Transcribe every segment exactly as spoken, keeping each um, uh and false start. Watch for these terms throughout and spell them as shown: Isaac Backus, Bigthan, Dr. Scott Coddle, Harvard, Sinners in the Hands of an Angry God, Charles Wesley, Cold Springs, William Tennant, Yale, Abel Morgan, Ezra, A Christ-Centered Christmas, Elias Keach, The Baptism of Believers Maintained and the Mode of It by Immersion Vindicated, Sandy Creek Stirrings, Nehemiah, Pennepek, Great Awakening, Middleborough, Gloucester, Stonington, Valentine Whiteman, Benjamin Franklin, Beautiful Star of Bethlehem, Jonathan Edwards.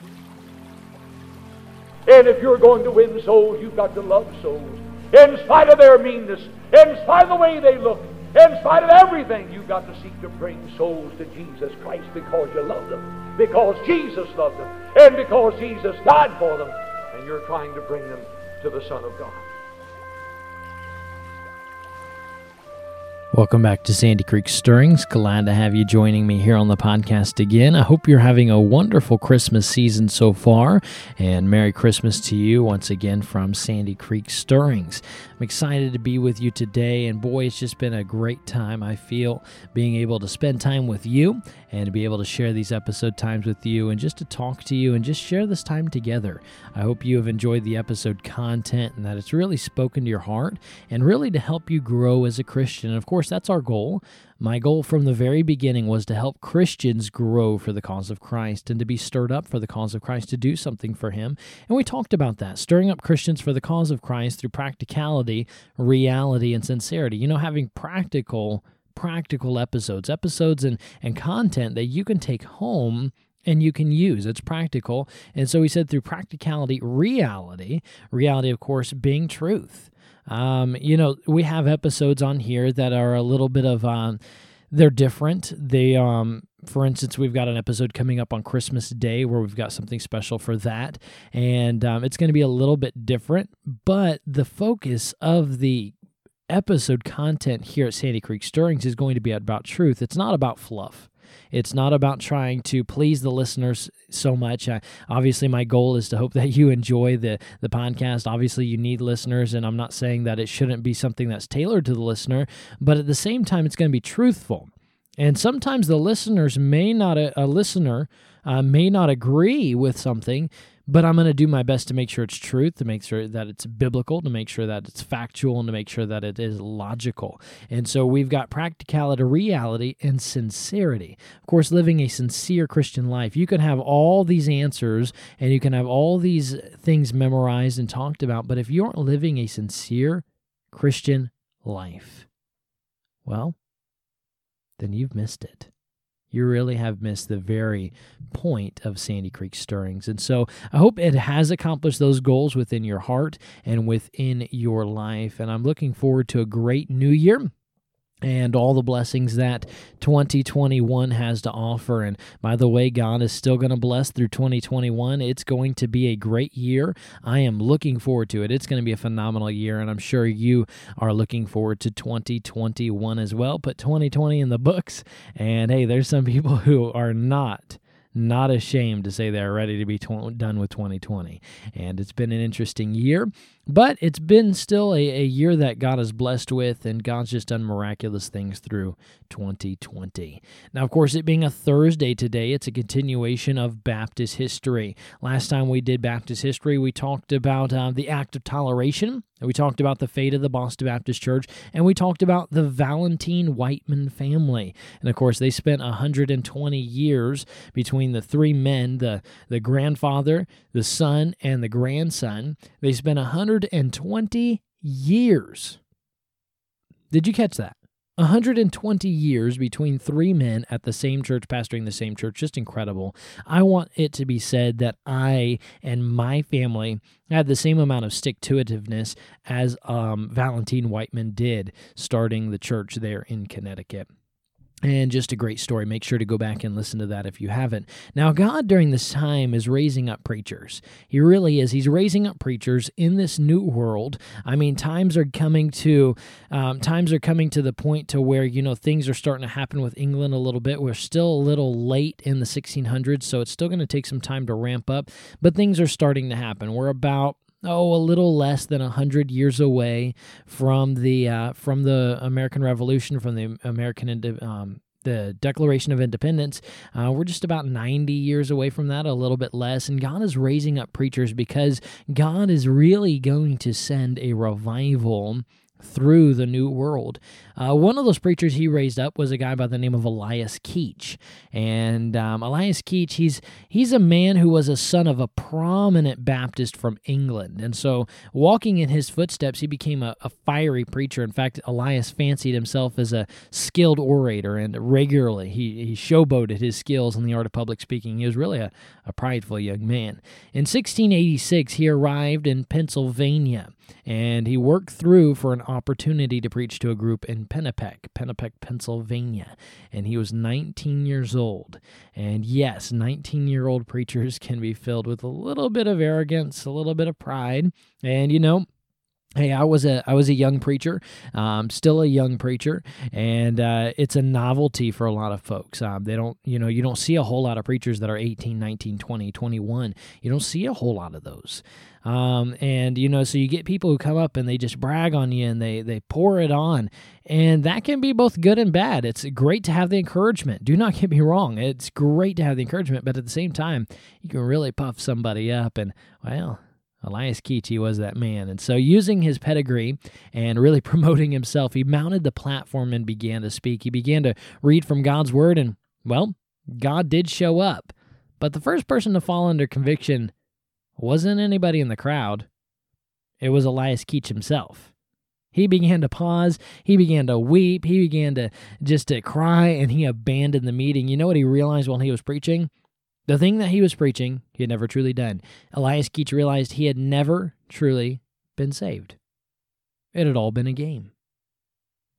And if you're going to win souls, you've got to love souls. In spite of their meanness, in spite of the way they look, in spite of everything, you've got to seek to bring souls to Jesus Christ because you love them, because Jesus loved them, and because Jesus died for them, and you're trying to bring them to the Son of God. Welcome back to Sandy Creek Stirrings. Glad to have you joining me here on the podcast again. I hope you're having a wonderful Christmas season so far, and Merry Christmas to you once again from Sandy Creek Stirrings. I'm excited to be with you today, and boy, it's just been a great time, I feel, being able to spend time with you and to be able to share these episode times with you and just to talk to you and just share this time together. I hope you have enjoyed the episode content and that it's really spoken to your heart and really to help you grow as a Christian. And of course, that's our goal. My goal from the very beginning was to help Christians grow for the cause of Christ and to be stirred up for the cause of Christ, to do something for Him. And we talked about that, stirring up Christians for the cause of Christ through practicality, reality, and sincerity. You know, having practical, practical episodes, episodes and, and content that you can take home and you can use. It's practical. And so we said through practicality, reality, reality, of course, being truth. Um, you know, we have episodes on here that are a little bit of, um, they're different. They, um, for instance, we've got an episode coming up on Christmas Day where we've got something special for that. And um, it's going to be a little bit different, but the focus of the episode content here at Sandy Creek Stirrings is going to be about truth. It's not about fluff. It's not about trying to please the listeners so much. I, obviously, my goal is to hope that you enjoy the, the podcast. Obviously, you need listeners, and I'm not saying that it shouldn't be something that's tailored to the listener, but at the same time, it's going to be truthful. And sometimes the listeners may not, a, a listener uh, may not agree with something, but I'm going to do my best to make sure it's truth, to make sure that it's biblical, to make sure that it's factual, and to make sure that it is logical. And so we've got practicality, reality, and sincerity. Of course, living a sincere Christian life. You can have all these answers, and you can have all these things memorized and talked about, but if you aren't living a sincere Christian life, well, then you've missed it. You really have missed the very point of Sandy Creek Stirrings. And so I hope it has accomplished those goals within your heart and within your life. And I'm looking forward to a great new year and all the blessings that twenty twenty-one has to offer. And by the way, God is still going to bless through twenty twenty-one. It's going to be a great year. I am looking forward to it. It's going to be a phenomenal year, and I'm sure you are looking forward to twenty twenty-one as well. Put twenty twenty in the books, and hey, there's some people who are not Not ashamed to say they're ready to be t- done with twenty twenty. And it's been an interesting year, but it's been still a, a year that God is blessed with, and God's just done miraculous things through twenty twenty. Now, of course, it being a Thursday today, it's a continuation of Baptist history. Last time we did Baptist history, we talked about uh, the Act of Toleration. We talked about the fate of the Boston Baptist Church, and we talked about the Valentine Whiteman family. And, of course, they spent one hundred twenty years between the three men, the, the grandfather, the son, and the grandson. They spent one hundred twenty years. Did you catch that? one hundred twenty years between three men at the same church, pastoring the same church. Just incredible. I want it to be said that I and my family had the same amount of stick-to-itiveness as um, Valentine Whiteman did starting the church there in Connecticut. And just a great story. Make sure to go back and listen to that if you haven't. Now, God during this time is raising up preachers. He really is. He's raising up preachers in this new world. I mean, times are coming to um, times are coming to the point to where, you know, things are starting to happen with England a little bit. We're still a little late in the sixteen hundreds, so it's still going to take some time to ramp up. But things are starting to happen. We're about Oh, a little less than one hundred years away from the uh, from the American Revolution, from the American um, the Declaration of Independence. Uh, we're just about ninety years away from that, a little bit less. And God is raising up preachers because God is really going to send a revival through the New World. Uh, one of those preachers he raised up was a guy by the name of Elias Keach. And um, Elias Keach, he's he's a man who was a son of a prominent Baptist from England. And so walking in his footsteps, he became a, a fiery preacher. In fact, Elias fancied himself as a skilled orator, and regularly he, he showboated his skills in the art of public speaking. He was really a, a prideful young man. In sixteen eighty-six, he arrived in Pennsylvania, and he worked through for an opportunity to preach to a group in Pennepek, Pennepek, Pennsylvania, and he was nineteen years old. And yes, nineteen-year-old preachers can be filled with a little bit of arrogance, a little bit of pride, and, you know, hey, I was a I was a young preacher, um, still a young preacher, and uh, it's a novelty for a lot of folks. Um, they don't, you know, you don't see a whole lot of preachers that are eighteen, nineteen, twenty, twenty-one. You don't see a whole lot of those. Um, and, you know, so you get people who come up and they just brag on you and they, they pour it on. And that can be both good and bad. It's great to have the encouragement. Do not get me wrong. It's great to have the encouragement, but at the same time, you can really puff somebody up and, well, Elias Keach, he was that man. And so using his pedigree and really promoting himself, he mounted the platform and began to speak. He began to read from God's word, and, well, God did show up. But the first person to fall under conviction wasn't anybody in the crowd. It was Elias Keach himself. He began to pause, he began to weep, he began to just to cry, and he abandoned the meeting. You know what he realized while he was preaching? The thing that he was preaching, he had never truly done. Elias Keach realized he had never truly been saved. It had all been a game.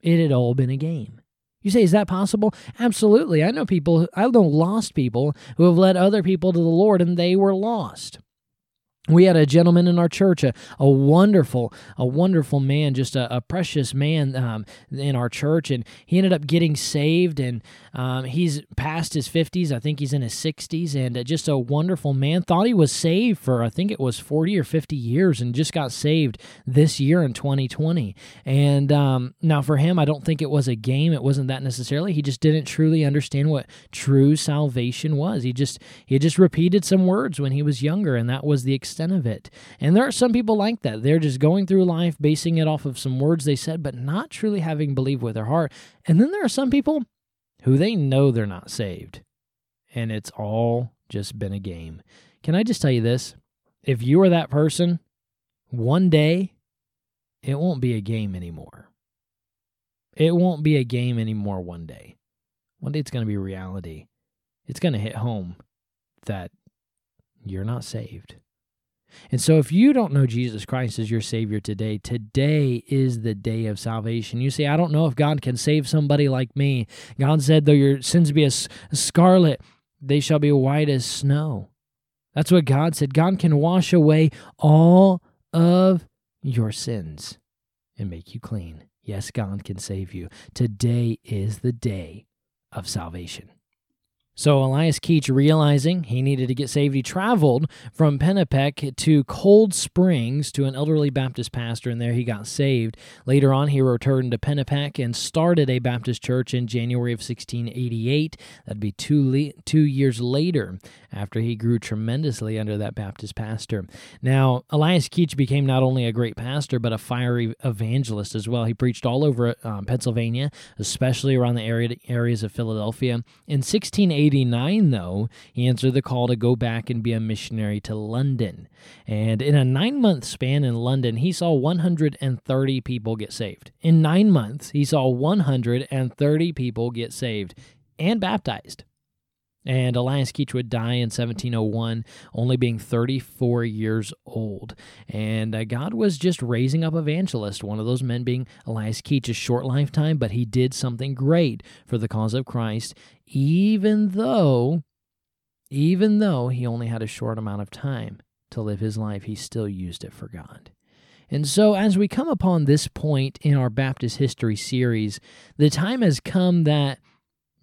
It had all been a game. You say, is that possible? Absolutely. I know people, I know lost people who have led other people to the Lord, and they were lost. We had a gentleman in our church, a, a wonderful, a wonderful man, just a, a precious man um, in our church, and he ended up getting saved, and um, he's past his fifties. I think he's in his sixties, and just a wonderful man. Thought he was saved for, I think it was forty or fifty years, and just got saved this year in twenty twenty. And um, now for him, I don't think it was a game. It wasn't that necessarily. He just didn't truly understand what true salvation was. He just, he just repeated some words when he was younger, and that was the extent of it. And there are some people like that. They're just going through life, basing it off of some words they said, but not truly having believed with their heart. And then there are some people who they know they're not saved, and it's all just been a game. Can I just tell you this? If you are that person, one day, it won't be a game anymore. It won't be a game anymore one day. One day it's going to be reality. It's going to hit home that you're not saved. And so if you don't know Jesus Christ as your Savior today, today is the day of salvation. You say, I don't know if God can save somebody like me. God said, though your sins be as scarlet, they shall be white as snow. That's what God said. God can wash away all of your sins and make you clean. Yes, God can save you. Today is the day of salvation. So Elias Keach, realizing he needed to get saved, he traveled from Pennepek to Cold Springs to an elderly Baptist pastor, and there he got saved. Later on, he returned to Pennepek and started a Baptist church in January of sixteen eighty-eight. That'd be two le- two years later, after he grew tremendously under that Baptist pastor. Now, Elias Keach became not only a great pastor, but a fiery evangelist as well. He preached all over um, Pennsylvania, especially around the area areas of Philadelphia. In sixteen eighty-nine, though, he answered the call to go back and be a missionary to London. And in a nine-month span in London, he saw one hundred thirty people get saved. In nine months, he saw one hundred thirty people get saved and baptized. And Elias Keach would die in seventeen oh one, only being thirty-four years old. And uh, God was just raising up evangelists, one of those men being Elias Keach, a short lifetime, but he did something great for the cause of Christ, even though, even though he only had a short amount of time to live his life, he still used it for God. And so as we come upon this point in our Baptist history series, the time has come that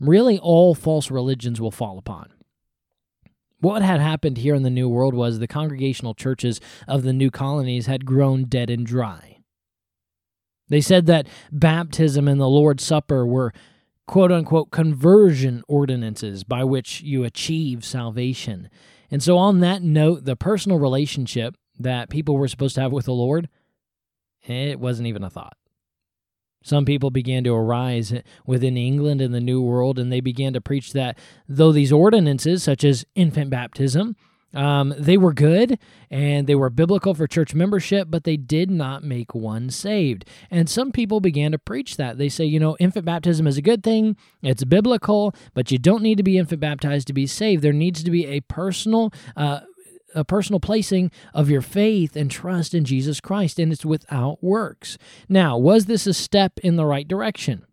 really, all false religions will fall upon. What had happened here in the New World was the congregational churches of the new colonies had grown dead and dry. They said that baptism and the Lord's Supper were, quote-unquote, conversion ordinances by which you achieve salvation. And so on that note, the personal relationship that people were supposed to have with the Lord, it wasn't even a thought. Some people began to arise within England and the New World, and they began to preach that though these ordinances, such as infant baptism, um, they were good and they were biblical for church membership, but they did not make one saved. And some people began to preach that. They say, you know, infant baptism is a good thing, it's biblical, but you don't need to be infant baptized to be saved. There needs to be a personal uh a personal placing of your faith and trust in Jesus Christ, and it's without works. Now, was this a step in the right direction?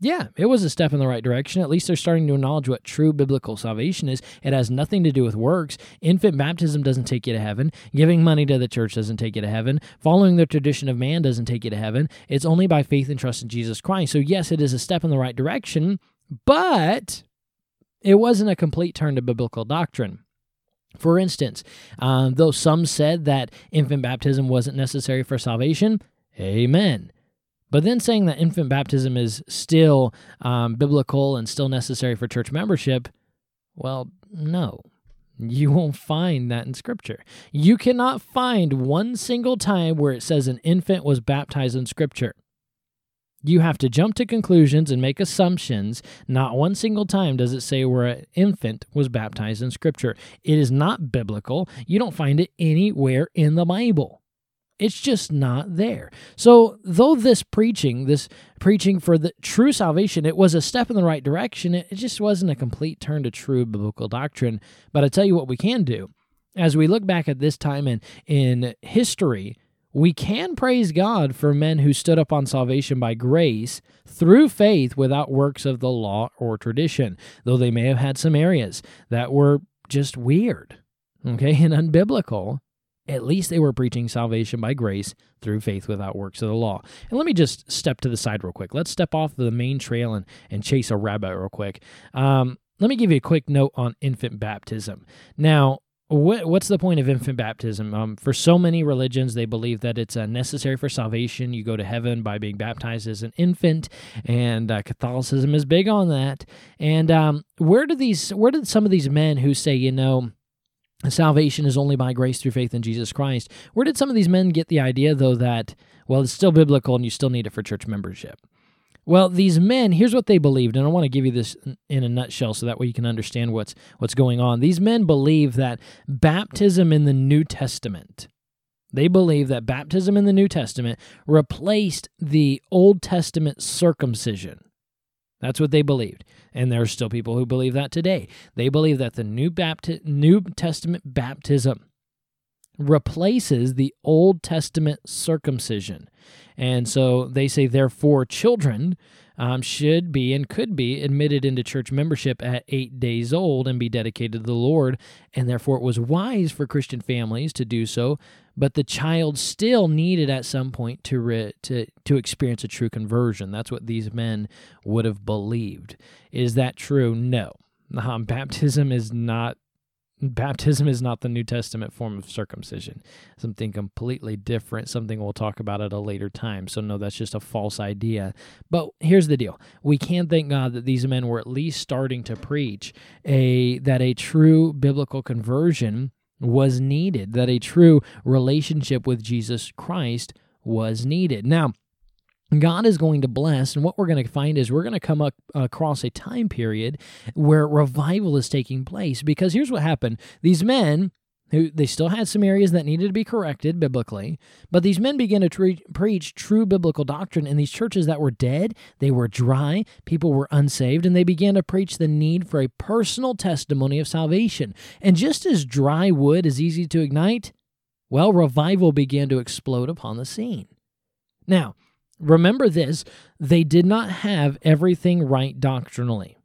Yeah, it was a step in the right direction. At least they're starting to acknowledge what true biblical salvation is. It has nothing to do with works. Infant baptism doesn't take you to heaven. Giving money to the church doesn't take you to heaven. Following the tradition of man doesn't take you to heaven. It's only by faith and trust in Jesus Christ. So yes, it is a step in the right direction, but it wasn't a complete turn to biblical doctrine. For instance, um, though some said that infant baptism wasn't necessary for salvation, amen. But then saying that infant baptism is still um, biblical and still necessary for church membership, well, no. You won't find that in Scripture. You cannot find one single time where it says an infant was baptized in Scripture. You have to jump to conclusions and make assumptions. Not one single time does it say where an infant was baptized in Scripture. It is not biblical. You don't find it anywhere in the Bible. It's just not there. So though this preaching, this preaching for the true salvation, it was a step in the right direction, it just wasn't a complete turn to true biblical doctrine. But I tell you what we can do. As we look back at this time in, in history, we can praise God for men who stood upon salvation by grace through faith without works of the law or tradition, though they may have had some areas that were just weird, okay, and unbiblical. At least they were preaching salvation by grace through faith without works of the law. And let me just step to the side real quick. Let's step off the main trail and, and chase a rabbit real quick. Um, let me give you a quick note on infant baptism. Now, what's the point of infant baptism? Um, for so many religions, they believe that it's uh, necessary for salvation. You go to heaven by being baptized as an infant, and uh, Catholicism is big on that. And um, where do these? Where did some of these men who say, you know, salvation is only by grace through faith in Jesus Christ, where did some of these men get the idea, though, that, well, it's still biblical and you still need it for church membership? Well, these men, here's what they believed, and I want to give you this in a nutshell so that way you can understand what's what's going on. These men believe that baptism in the New Testament, they believe that baptism in the New Testament replaced the Old Testament circumcision. That's what they believed, and there are still people who believe that today. They believe that the New, Bapti- New Testament baptism replaces the Old Testament circumcision. And so they say, therefore, children um, should be and could be admitted into church membership at eight days old and be dedicated to the Lord, and therefore it was wise for Christian families to do so, but the child still needed at some point to re- to to experience a true conversion. That's what these men would have believed. Is that true? No. Um, baptism is not Baptism is not the New Testament form of circumcision. Something completely different, something we'll talk about at a later time. So no, that's just a false idea. But here's the deal. We can thank God that these men were at least starting to preach a that a true biblical conversion was needed, that a true relationship with Jesus Christ was needed. Now, God is going to bless, and what we're going to find is we're going to come up across a time period where revival is taking place, because here's what happened. These men, who they still had some areas that needed to be corrected biblically, but these men began to tre- preach true biblical doctrine in these churches that were dead, they were dry, people were unsaved, and they began to preach the need for a personal testimony of salvation. And just as dry wood is easy to ignite, well, revival began to explode upon the scene. Now, remember this, they did not have everything right doctrinally.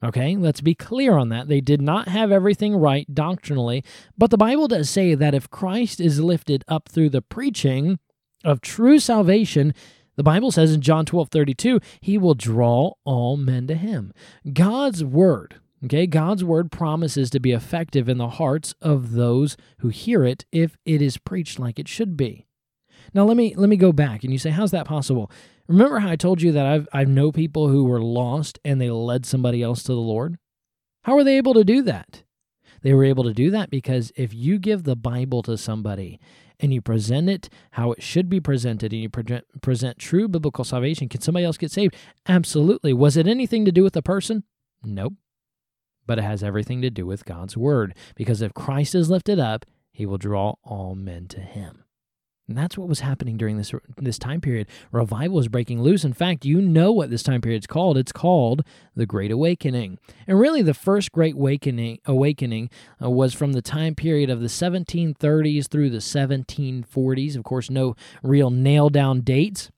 Okay, let's be clear on that. They did not have everything right doctrinally, but the Bible does say that if Christ is lifted up through the preaching of true salvation, the Bible says in John twelve thirty-two, he will draw all men to him. God's word, okay, God's word promises to be effective in the hearts of those who hear it if it is preached like it should be. Now, let me let me go back, and you say, how's that possible? Remember how I told you that I've, I know people who were lost and they led somebody else to the Lord? How were they able to do that? They were able to do that because if you give the Bible to somebody and you present it how it should be presented and you pre- present true biblical salvation, can somebody else get saved? Absolutely. Was it anything to do with the person? Nope. But it has everything to do with God's Word, because if Christ is lifted up, He will draw all men to Him. And that's what was happening during this this time period. Revival was breaking loose. In fact, you know what this time period is called. It's called the Great Awakening. And really, the first Great Awakening, awakening uh, was from the time period of the seventeen thirties through the seventeen forties. Of course, no real nail-down dates.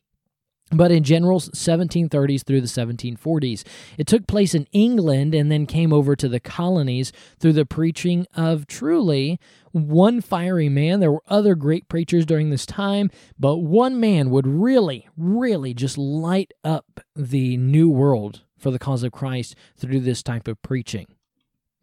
But in general, seventeen thirties through the seventeen forties. It took place in England and then came over to the colonies through the preaching of truly one fiery man. There were other great preachers during this time, but one man would really, really just light up the new world for the cause of Christ through this type of preaching.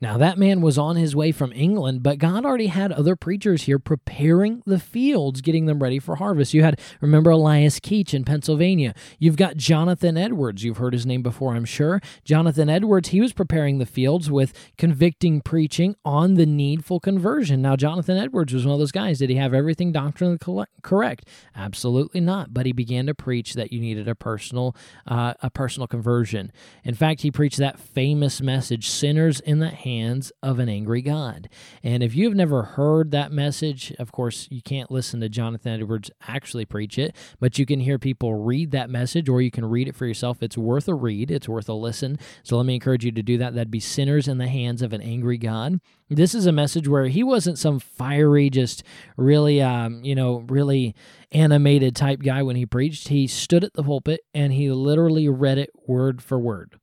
Now, that man was on his way from England, but God already had other preachers here preparing the fields, getting them ready for harvest. You had, remember, Elias Keach in Pennsylvania. You've got Jonathan Edwards. You've heard his name before, I'm sure. Jonathan Edwards, he was preparing the fields with convicting preaching on the needful conversion. Now, Jonathan Edwards was one of those guys. Did he have everything doctrinally correct? Absolutely not, but he began to preach that you needed a personal, uh, a personal conversion. In fact, he preached that famous message, Sinners in the Hands of an Angry God. And if you've never heard that message, of course, you can't listen to Jonathan Edwards actually preach it, but you can hear people read that message, or you can read it for yourself. It's worth a read. It's worth a listen. So let me encourage you to do that. That'd be Sinners in the Hands of an Angry God. This is a message where he wasn't some fiery, just really, um, you know, really animated type guy when he preached. He stood at the pulpit and he literally read it word for word.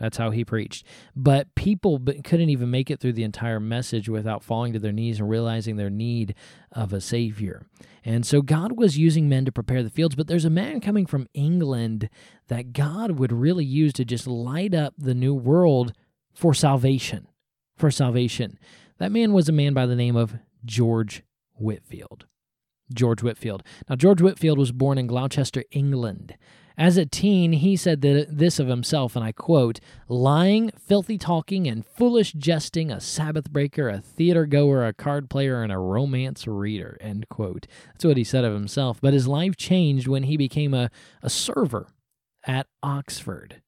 That's how he preached. But people couldn't even make it through the entire message without falling to their knees and realizing their need of a Savior. And so God was using men to prepare the fields, but there's a man coming from England that God would really use to just light up the new world for salvation. For salvation. That man was a man by the name of George Whitefield. George Whitefield. Now, George Whitefield was born in Gloucester, England. As a teen, he said this of himself, and I quote, "Lying, filthy talking, and foolish jesting, a Sabbath breaker, a theater goer, a card player, and a romance reader," end quote. That's what he said of himself. But his life changed when he became a, a server at Oxford.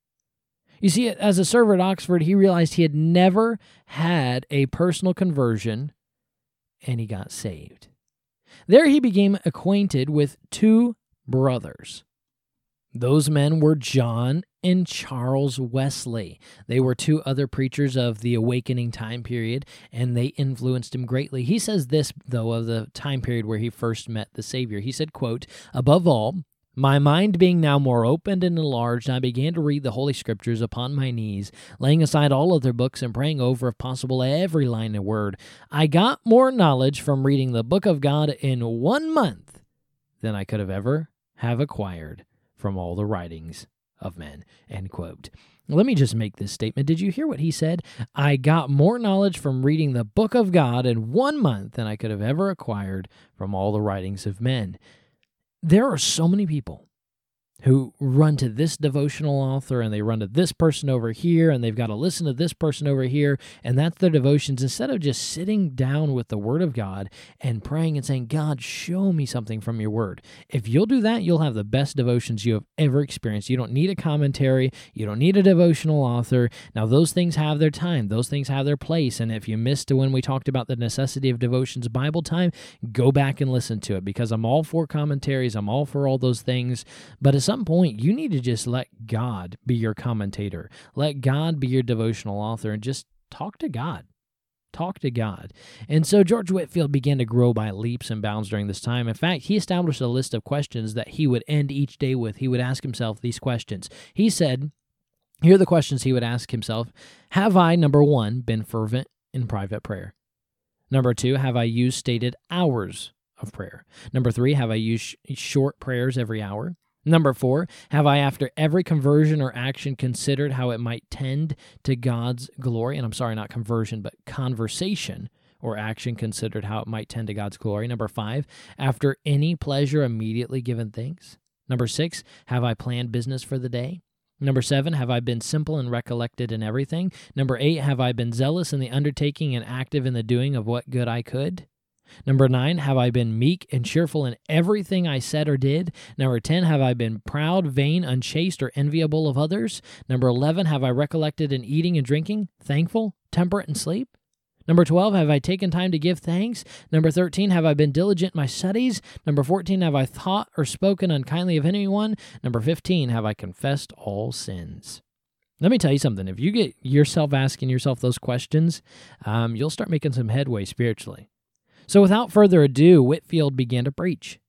You see, as a server at Oxford, he realized he had never had a personal conversion, and he got saved. There he became acquainted with two brothers. Those men were John and Charles Wesley. They were two other preachers of the awakening time period, and they influenced him greatly. He says this, though, of the time period where he first met the Savior. He said, quote, "Above all, my mind being now more opened and enlarged, I began to read the Holy Scriptures upon my knees, laying aside all other books and praying over, if possible, every line and word. I got more knowledge from reading the book of God in one month than I could have ever have acquired from all the writings of men," end quote. Let me just make this statement. Did you hear what he said? I got more knowledge from reading the book of God in one month than I could have ever acquired from all the writings of men. There are so many people who run to this devotional author, and they run to this person over here, and they've got to listen to this person over here, and that's their devotions, instead of just sitting down with the Word of God and praying and saying, God, show me something from your Word. If you'll do that, you'll have the best devotions you have ever experienced. You don't need a commentary. You don't need a devotional author. Now, those things have their time. Those things have their place, and if you missed when we talked about the necessity of devotions Bible time, go back and listen to it, because I'm all for commentaries. I'm all for all those things, but it's At some point, you need to just let God be your commentator. Let God be your devotional author and just talk to God. Talk to God. And so George Whitefield began to grow by leaps and bounds during this time. In fact, he established a list of questions that he would end each day with. He would ask himself these questions. He said, here are the questions he would ask himself. Have I, number one, been fervent in private prayer? Number two, have I used stated hours of prayer? Number three, have I used sh- short prayers every hour? Number four, have I, after every conversion or action, considered how it might tend to God's glory? And I'm sorry, not conversion, but conversation or action considered how it might tend to God's glory. Number five, after any pleasure immediately given thanks. Number six, have I planned business for the day? Number seven, have I been simple and recollected in everything? Number eight, have I been zealous in the undertaking and active in the doing of what good I could? Number nine, have I been meek and cheerful in everything I said or did? Number ten, have I been proud, vain, unchaste, or enviable of others? Number eleven, have I recollected in eating and drinking, thankful, temperate, and sleep? Number twelve, have I taken time to give thanks? Number thirteen, have I been diligent in my studies? Number fourteen, have I thought or spoken unkindly of anyone? Number fifteen, have I confessed all sins? Let me tell you something. If you get yourself asking yourself those questions, um, you'll start making some headway spiritually. So without further ado, Whitefield began to preach.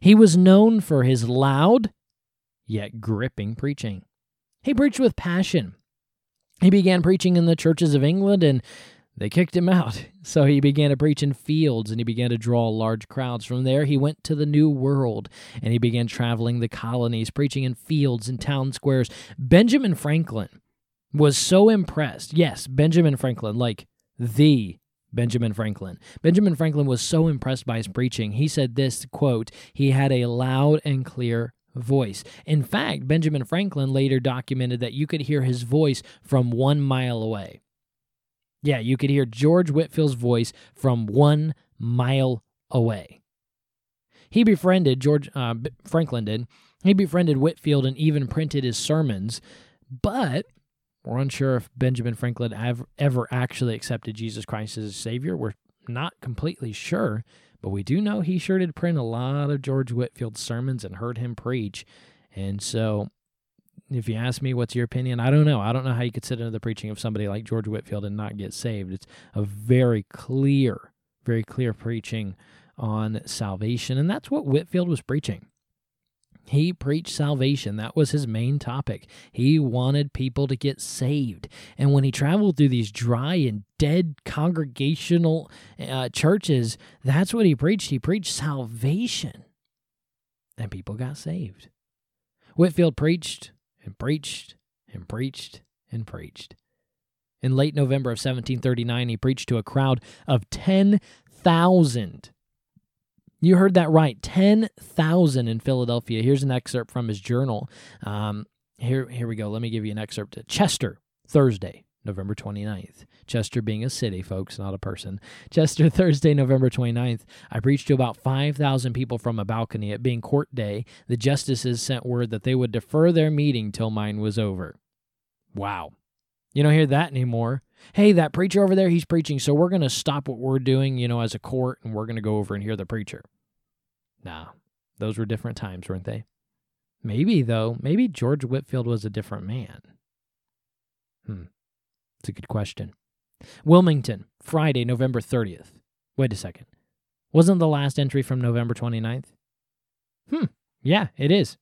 He was known for his loud, yet gripping preaching. He preached with passion. He began preaching in the churches of England, and they kicked him out. So he began to preach in fields, and he began to draw large crowds. From there, he went to the New World, and he began traveling the colonies, preaching in fields and town squares. Benjamin Franklin was so impressed. Yes, Benjamin Franklin, like the Benjamin Franklin. Benjamin Franklin was so impressed by his preaching, he said this, quote, "He had a loud and clear voice." In fact, Benjamin Franklin later documented that you could hear his voice from one mile away. Yeah, you could hear George Whitefield's voice from one mile away. He befriended, George uh, Franklin did, he befriended Whitefield and even printed his sermons, but we're unsure if Benjamin Franklin ever actually accepted Jesus Christ as his Savior. We're not completely sure, but we do know he sure did print a lot of George Whitefield's sermons and heard him preach. And so, if you ask me what's your opinion, I don't know. I don't know how you could sit under the preaching of somebody like George Whitefield and not get saved. It's a very clear, very clear preaching on salvation, and that's what Whitefield was preaching. He preached salvation. That was his main topic. He wanted people to get saved. And when he traveled through these dry and dead congregational uh, churches, that's what he preached. He preached salvation. And people got saved. Whitefield preached and preached and preached and preached. In late November of seventeen thirty-nine, he preached to a crowd of ten thousand. You heard that right, ten thousand in Philadelphia. Here's an excerpt from his journal. Um, here, here we go. Let me give you an excerpt. Chester, Thursday, November twenty-ninth. Chester being a city, folks, not a person. Chester, Thursday, November twenty-ninth. I preached to about five thousand people from a balcony. It being court day, the justices sent word that they would defer their meeting till mine was over. Wow. You don't hear that anymore. Hey, that preacher over there, he's preaching, so we're going to stop what we're doing, you know, as a court, and we're going to go over and hear the preacher. Nah, those were different times, weren't they? Maybe, though, maybe George Whitefield was a different man. Hmm, it's a good question. Wilmington, Friday, November thirtieth. Wait a second. Wasn't the last entry from November twenty-ninth? Hmm, yeah, it is.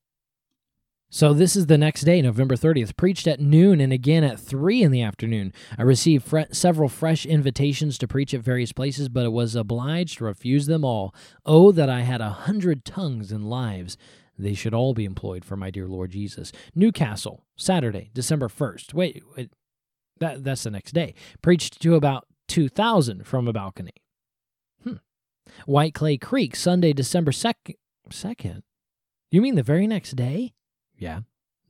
So this is the next day, November thirtieth, preached at noon and again at three in the afternoon. I received fre- several fresh invitations to preach at various places, but was obliged to refuse them all. Oh, that I had a hundred tongues and lives. They should all be employed for my dear Lord Jesus. Newcastle, Saturday, December first. Wait, wait that, that's the next day. Preached to about two thousand from a balcony. Hmm. White Clay Creek, Sunday, December second. Second? You mean the very next day? Yeah,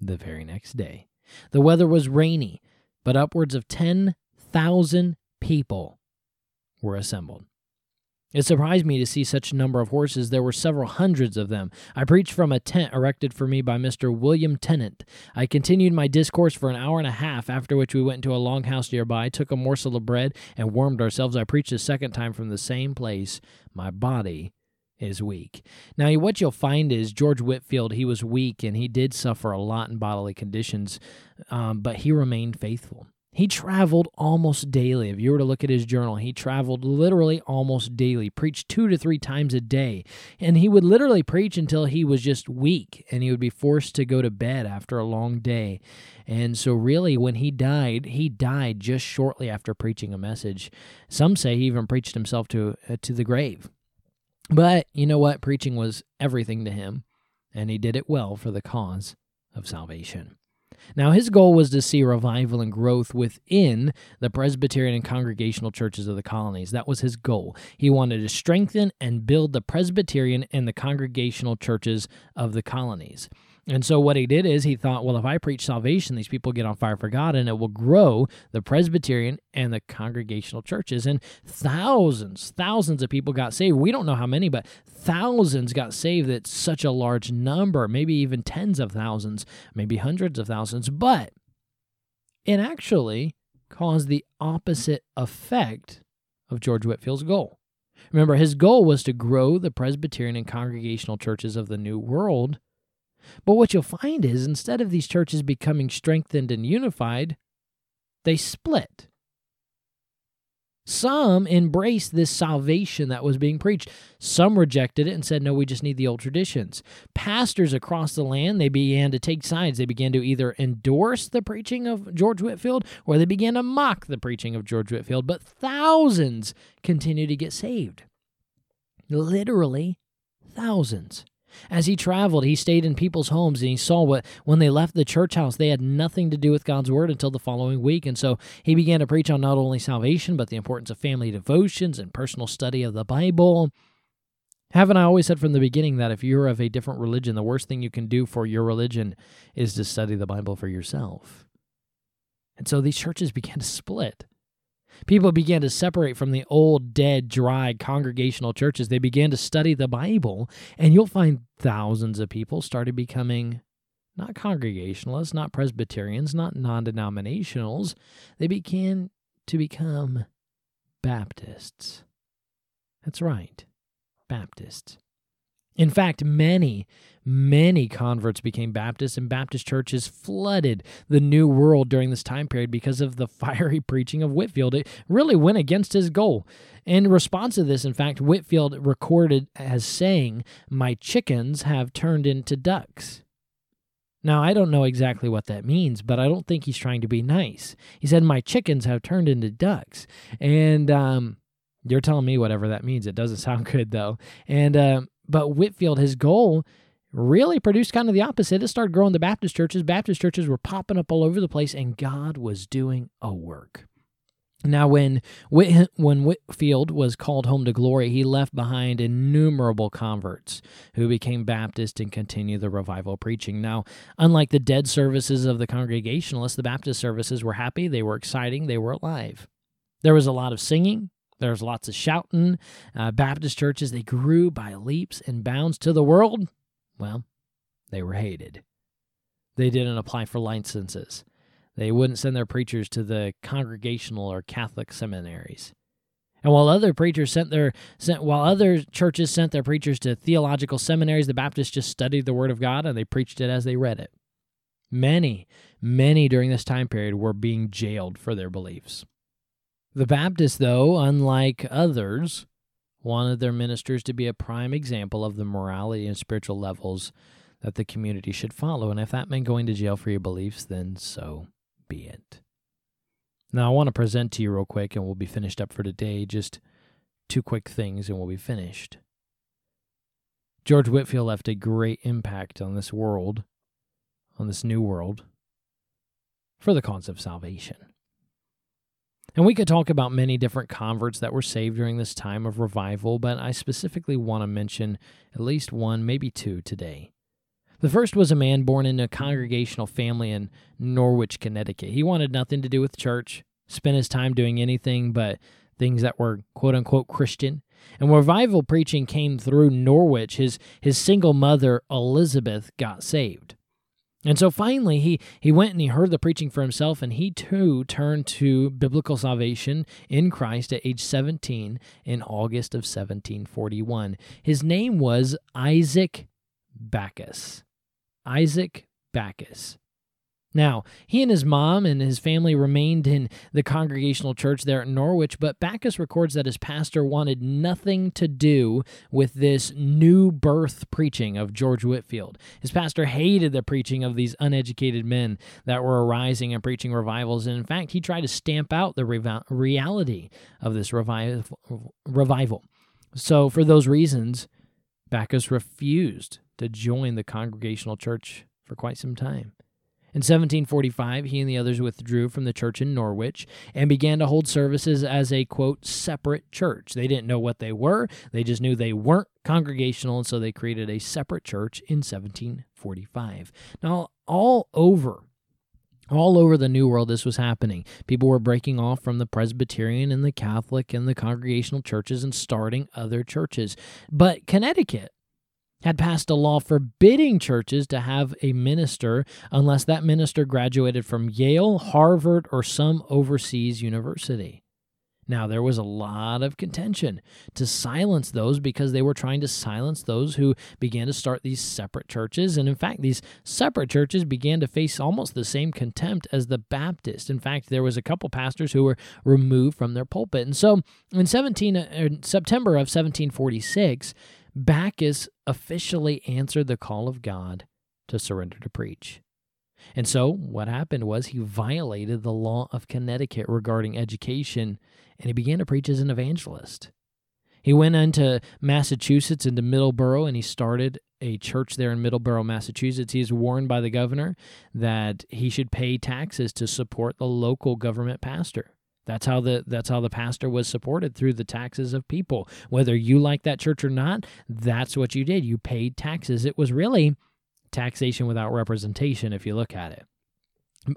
the very next day. The weather was rainy, but upwards of ten thousand people were assembled. It surprised me to see such a number of horses. There were several hundreds of them. I preached from a tent erected for me by Mister William Tennant. I continued my discourse for an hour and a half, after which we went into a long house nearby, took a morsel of bread, and warmed ourselves. I preached a second time from the same place. My body is weak. Now, what you'll find is George Whitefield, he was weak, and he did suffer a lot in bodily conditions, um, but he remained faithful. He traveled almost daily. If you were to look at his journal, he traveled literally almost daily, preached two to three times a day, and he would literally preach until he was just weak, and he would be forced to go to bed after a long day. And so really, when he died, he died just shortly after preaching a message. Some say he even preached himself to uh, to the grave. But you know what? Preaching was everything to him, and he did it well for the cause of salvation. Now, his goal was to see revival and growth within the Presbyterian and Congregational churches of the colonies. That was his goal. He wanted to strengthen and build the Presbyterian and the Congregational churches of the colonies. And so what he did is he thought, well, if I preach salvation, these people get on fire for God, and it will grow the Presbyterian and the Congregational churches. And thousands, thousands of people got saved. We don't know how many, but thousands got saved. That's such a large number, maybe even tens of thousands, maybe hundreds of thousands. But it actually caused the opposite effect of George Whitefield's goal. Remember, his goal was to grow the Presbyterian and Congregational churches of the New World. But what you'll find is, instead of these churches becoming strengthened and unified, they split. Some embraced this salvation that was being preached. Some rejected it and said, no, we just need the old traditions. Pastors across the land, they began to take sides. They began to either endorse the preaching of George Whitefield, or they began to mock the preaching of George Whitefield. But thousands continued to get saved. Literally thousands. As he traveled, he stayed in people's homes, and he saw what when they left the church house, they had nothing to do with God's word until the following week. And so he began to preach on not only salvation, but the importance of family devotions and personal study of the Bible. Haven't I always said from the beginning that if you're of a different religion, the worst thing you can do for your religion is to study the Bible for yourself? And so these churches began to split. People began to separate from the old, dead, dry congregational churches. They began to study the Bible, and you'll find thousands of people started becoming not Congregationalists, not Presbyterians, not non-denominationals. They began to become Baptists. That's right, Baptists. In fact, many, many converts became Baptists, and Baptist churches flooded the New World during this time period because of the fiery preaching of Whitefield. It really went against his goal. In response to this, in fact, Whitefield recorded as saying, "My chickens have turned into ducks." Now, I don't know exactly what that means, but I don't think he's trying to be nice. He said, "My chickens have turned into ducks." And um, you're telling me whatever that means. It doesn't sound good, though. And... Um, But Whitefield, his goal, really produced kind of the opposite. It started growing the Baptist churches. Baptist churches were popping up all over the place, and God was doing a work. Now, when Whit- when Whitefield was called home to glory, he left behind innumerable converts who became Baptist and continued the revival preaching. Now, unlike the dead services of the Congregationalists, the Baptist services were happy, they were exciting, they were alive. There was a lot of singing. There's lots of shouting. Uh, Baptist churches, they grew by leaps and bounds to the world. Well, they were hated. They didn't apply for licenses. They wouldn't send their preachers to the Congregational or Catholic seminaries. And while other preachers sent their sent while other churches sent their preachers to theological seminaries, the Baptists just studied the Word of God and they preached it as they read it. Many, many during this time period were being jailed for their beliefs. The Baptists, though, unlike others, wanted their ministers to be a prime example of the morality and spiritual levels that the community should follow. And if that meant going to jail for your beliefs, then so be it. Now, I want to present to you real quick, and we'll be finished up for today, just two quick things, and we'll be finished. George Whitefield left a great impact on this world, on this new world, for the cause of salvation. And we could talk about many different converts that were saved during this time of revival, but I specifically want to mention at least one, maybe two today. The first was a man born into a congregational family in Norwich, Connecticut. He wanted nothing to do with church, spent his time doing anything but things that were quote-unquote Christian. And revival preaching came through Norwich. His, his single mother, Elizabeth, got saved. And so finally, he, he went and he heard the preaching for himself, and he too turned to biblical salvation in Christ at age seventeen in August of seventeen forty-one. His name was Isaac Backus. Isaac Backus. Now, he and his mom and his family remained in the Congregational church there at Norwich, but Backus records that his pastor wanted nothing to do with this new birth preaching of George Whitefield. His pastor hated the preaching of these uneducated men that were arising and preaching revivals, and in fact, he tried to stamp out the revi- reality of this reviv- revival. So, for those reasons, Backus refused to join the Congregational church for quite some time. In seventeen forty-five, he and the others withdrew from the church in Norwich and began to hold services as a, quote, separate church. They didn't know what they were. They just knew they weren't congregational, and so they created a separate church in seventeen forty-five. eighteen forty-five. Now, all over, all over the New World, this was happening. People were breaking off from the Presbyterian and the Catholic and the Congregational churches and starting other churches. But Connecticut had passed a law forbidding churches to have a minister unless that minister graduated from Yale, Harvard, or some overseas university. Now, there was a lot of contention to silence those because they were trying to silence those who began to start these separate churches. And in fact, these separate churches began to face almost the same contempt as the Baptist. In fact, there was a couple pastors who were removed from their pulpit. And so in seventeen, uh, September of seventeen forty-six, Backus officially answered the call of God to surrender to preach. And so what happened was he violated the law of Connecticut regarding education, and he began to preach as an evangelist. He went into Massachusetts, into Middleborough, and he started a church there in Middleborough, Massachusetts. He was warned by the governor that he should pay taxes to support the local government pastor. That's how the that's how the pastor was supported, through the taxes of people. Whether you like that church or not, that's what you did. You paid taxes. It was really taxation without representation, if you look at it.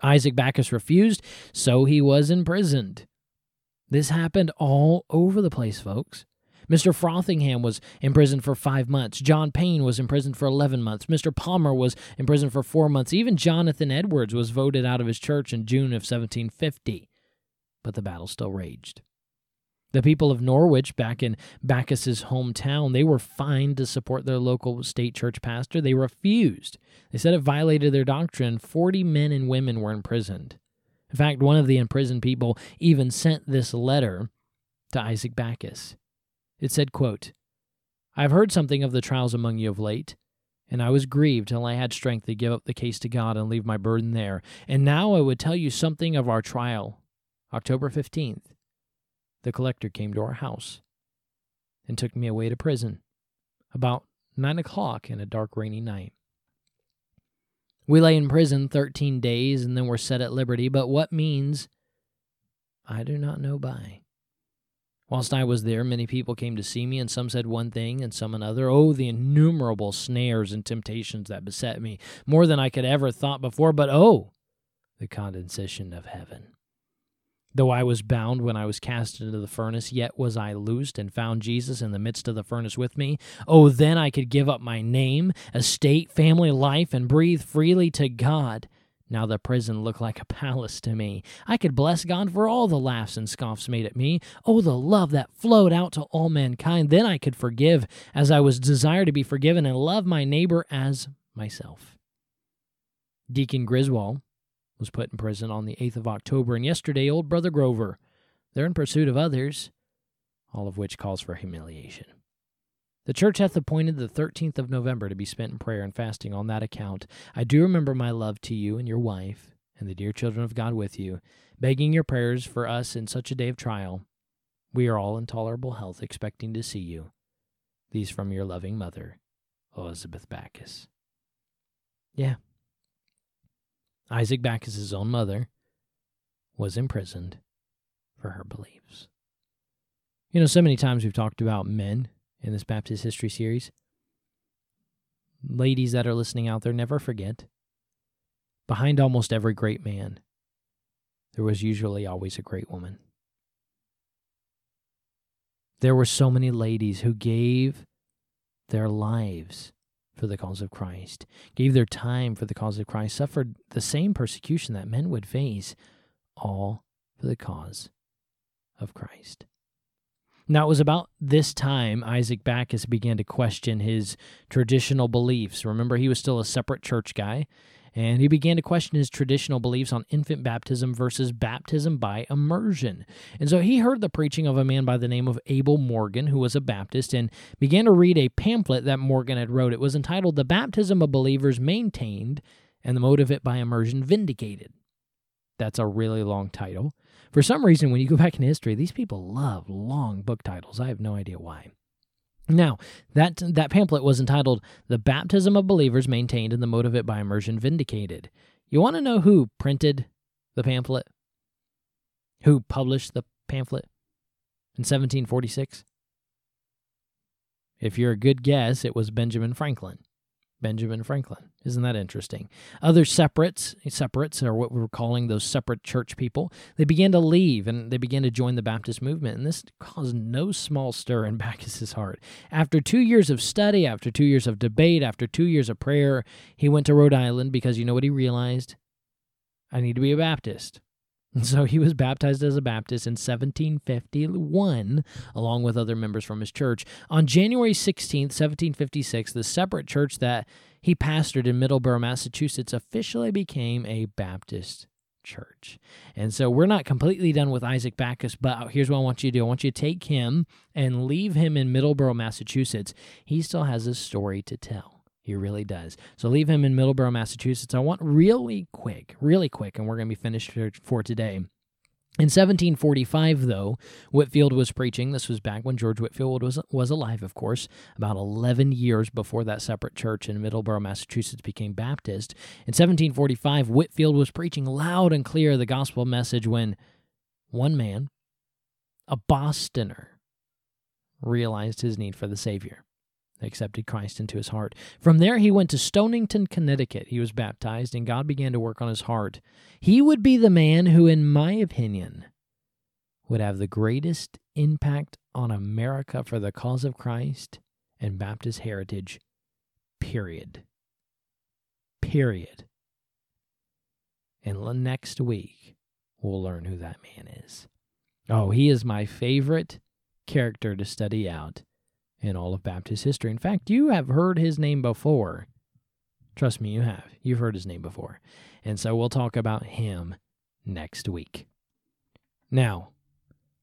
Isaac Backus refused, so he was imprisoned. This happened all over the place, folks. Mister Frothingham was imprisoned for five months. John Payne was imprisoned for eleven months. Mister Palmer was imprisoned for four months. Even Jonathan Edwards was voted out of his church in June of seventeen fifty. But the battle still raged. The people of Norwich, back in Backus's hometown, they were fined to support their local state church pastor. They refused. They said it violated their doctrine. Forty men and women were imprisoned. In fact, one of the imprisoned people even sent this letter to Isaac Backus. It said, quote, "I have heard something of the trials among you of late, and I was grieved till I had strength to give up the case to God and leave my burden there. And now I would tell you something of our trial. October fifteenth, the collector came to our house and took me away to prison about nine o'clock in a dark, rainy night. We lay in prison thirteen days and then were set at liberty, but what means I do not know by. Whilst I was there, many people came to see me, and some said one thing and some another. Oh, the innumerable snares and temptations that beset me, more than I could ever thought before, but oh, the condescension of heaven. Though I was bound when I was cast into the furnace, yet was I loosed and found Jesus in the midst of the furnace with me. Oh, then I could give up my name, estate, family, life, and breathe freely to God. Now the prison looked like a palace to me. I could bless God for all the laughs and scoffs made at me. Oh, the love that flowed out to all mankind. Then I could forgive as I was desired to be forgiven and love my neighbor as myself." Deacon Griswold was put in prison on the eighth of October, and yesterday old Brother Grover, they're in pursuit of others, all of which calls for humiliation. The church hath appointed the thirteenth of November to be spent in prayer and fasting on that account. I do remember my love to you and your wife and the dear children of God with you, begging your prayers for us in such a day of trial. We are all in tolerable health, expecting to see you. These from your loving mother, Elizabeth Backus." Yeah. Isaac Backus' own mother was imprisoned for her beliefs. You know, so many times we've talked about men in this Baptist history series. Ladies that are listening out there, never forget, behind almost every great man, there was usually always a great woman. There were so many ladies who gave their lives for the cause of Christ, gave their time for the cause of Christ, suffered the same persecution that men would face, all for the cause of Christ. Now, it was about this time Isaac Backus began to question his traditional beliefs. Remember, he was still a separate church guy, and he began to question his traditional beliefs on infant baptism versus baptism by immersion. And so he heard the preaching of a man by the name of Abel Morgan, who was a Baptist, and began to read a pamphlet that Morgan had wrote. It was entitled "The Baptism of Believers Maintained and the Mode of It by Immersion Vindicated." That's a really long title. For some reason, when you go back in history, these people love long book titles. I have no idea why. Now, that that pamphlet was entitled "The Baptism of Believers Maintained and the Mode of It by Immersion Vindicated." You want to know who printed the pamphlet? Who published the pamphlet in seventeen forty-six? If you're a good guess, it was Benjamin Franklin. Benjamin Franklin. Isn't that interesting? Other separates, separates are what we were calling those separate church people. They began to leave, and they began to join the Baptist movement, and this caused no small stir in Backus's heart. After two years of study, after two years of debate, after two years of prayer, he went to Rhode Island because you know what he realized? I need to be a Baptist. And so he was baptized as a Baptist in seventeen fifty-one, along with other members from his church. On January sixteenth, seventeen fifty-six, the separate church that he pastored in Middleborough, Massachusetts, officially became a Baptist church. And so we're not completely done with Isaac Backus, but here's what I want you to do. I want you to take him and leave him in Middleborough, Massachusetts. He still has a story to tell. He really does. So leave him in Middleborough, Massachusetts. I want really quick, really quick, and we're going to be finished for today. In seventeen forty-five, though, Whitefield was preaching. This was back when George Whitefield was was alive, of course, about eleven years before that separate church in Middleborough, Massachusetts became Baptist. In seventeen forty-five, Whitefield was preaching loud and clear the gospel message when one man, a Bostoner, realized his need for the Savior. Accepted Christ into his heart. From there, he went to Stonington, Connecticut. He was baptized, and God began to work on his heart. He would be the man who, in my opinion, would have the greatest impact on America for the cause of Christ and Baptist heritage, period. Period. And next week, we'll learn who that man is. Oh, he is my favorite character to study out in all of Baptist history. In fact, you have heard his name before. Trust me, you have. You've heard his name before. And so we'll talk about him next week. Now,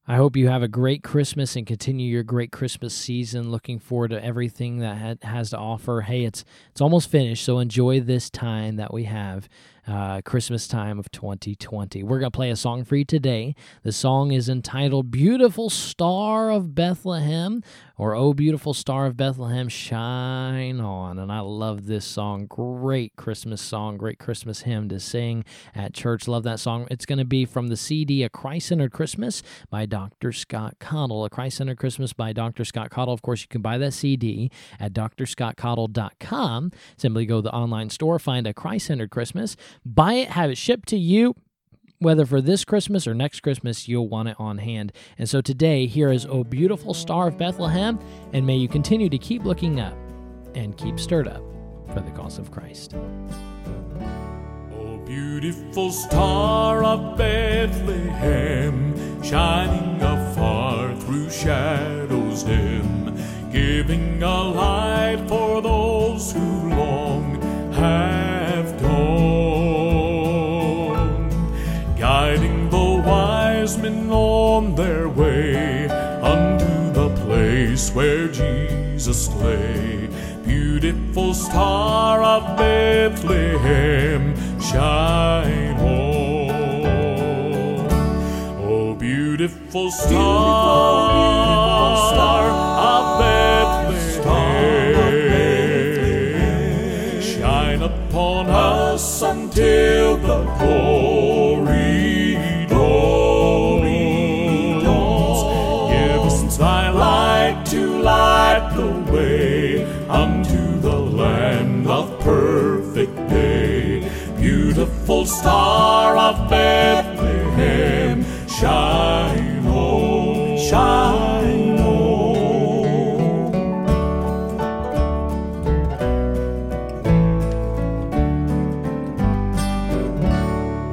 I hope you have a great Christmas and continue your great Christmas season. Looking forward to everything that has to offer. Hey, it's it's almost finished, so enjoy this time that we have, uh, Christmas time of twenty twenty. We're going to play a song for you today. The song is entitled Beautiful Star of Bethlehem, or Oh Beautiful Star of Bethlehem, Shine On. And I love this song. Great Christmas song, great Christmas hymn to sing at church. Love that song. It's going to be from the C D A Christ-Centered Christmas by Doctor Scott Coddle. A Christ-Centered Christmas by Doctor Scott Coddle. Of course, you can buy that C D at d r scott coddle dot com. Simply go to the online store, find A Christ-Centered Christmas, buy it, have it shipped to you. Whether for this Christmas or next Christmas, you'll want it on hand. And so today, here is O Beautiful Star of Bethlehem, and may you continue to keep looking up and keep stirred up for the cause of Christ. O beautiful star of Bethlehem, shining afar through shadows dim, giving a light for those who long have dawned, guiding the wise men on their way unto the place where Jesus lay. Beautiful star of Bethlehem, shine on. Oh, beautiful star, beautiful, beautiful star of Bethlehem, star of Bethlehem, shine upon us until the glory dawns. Give us thy light to light the way unto the land of perfect day. Beautiful star of Bethlehem, shine on, shine on.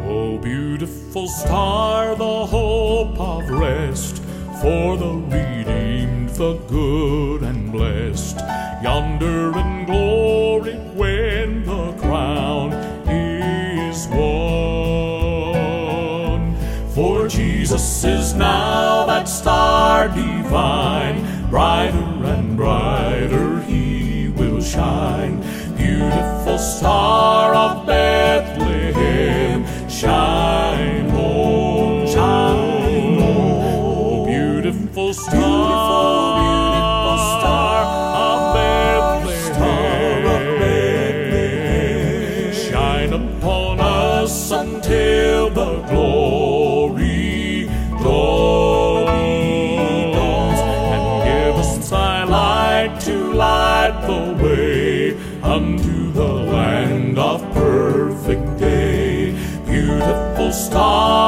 Oh, beautiful star, the hope of rest for the redeemed, the good and blessed. Yonder in glory when the crown is won. For Jesus is now that star divine, brighter and brighter he will shine. Beautiful star of Bethlehem, shine on, shine on. Beautiful star, beautiful star, till the glory, glory dawns, and give us thy light to light the way unto the land of perfect day. Beautiful star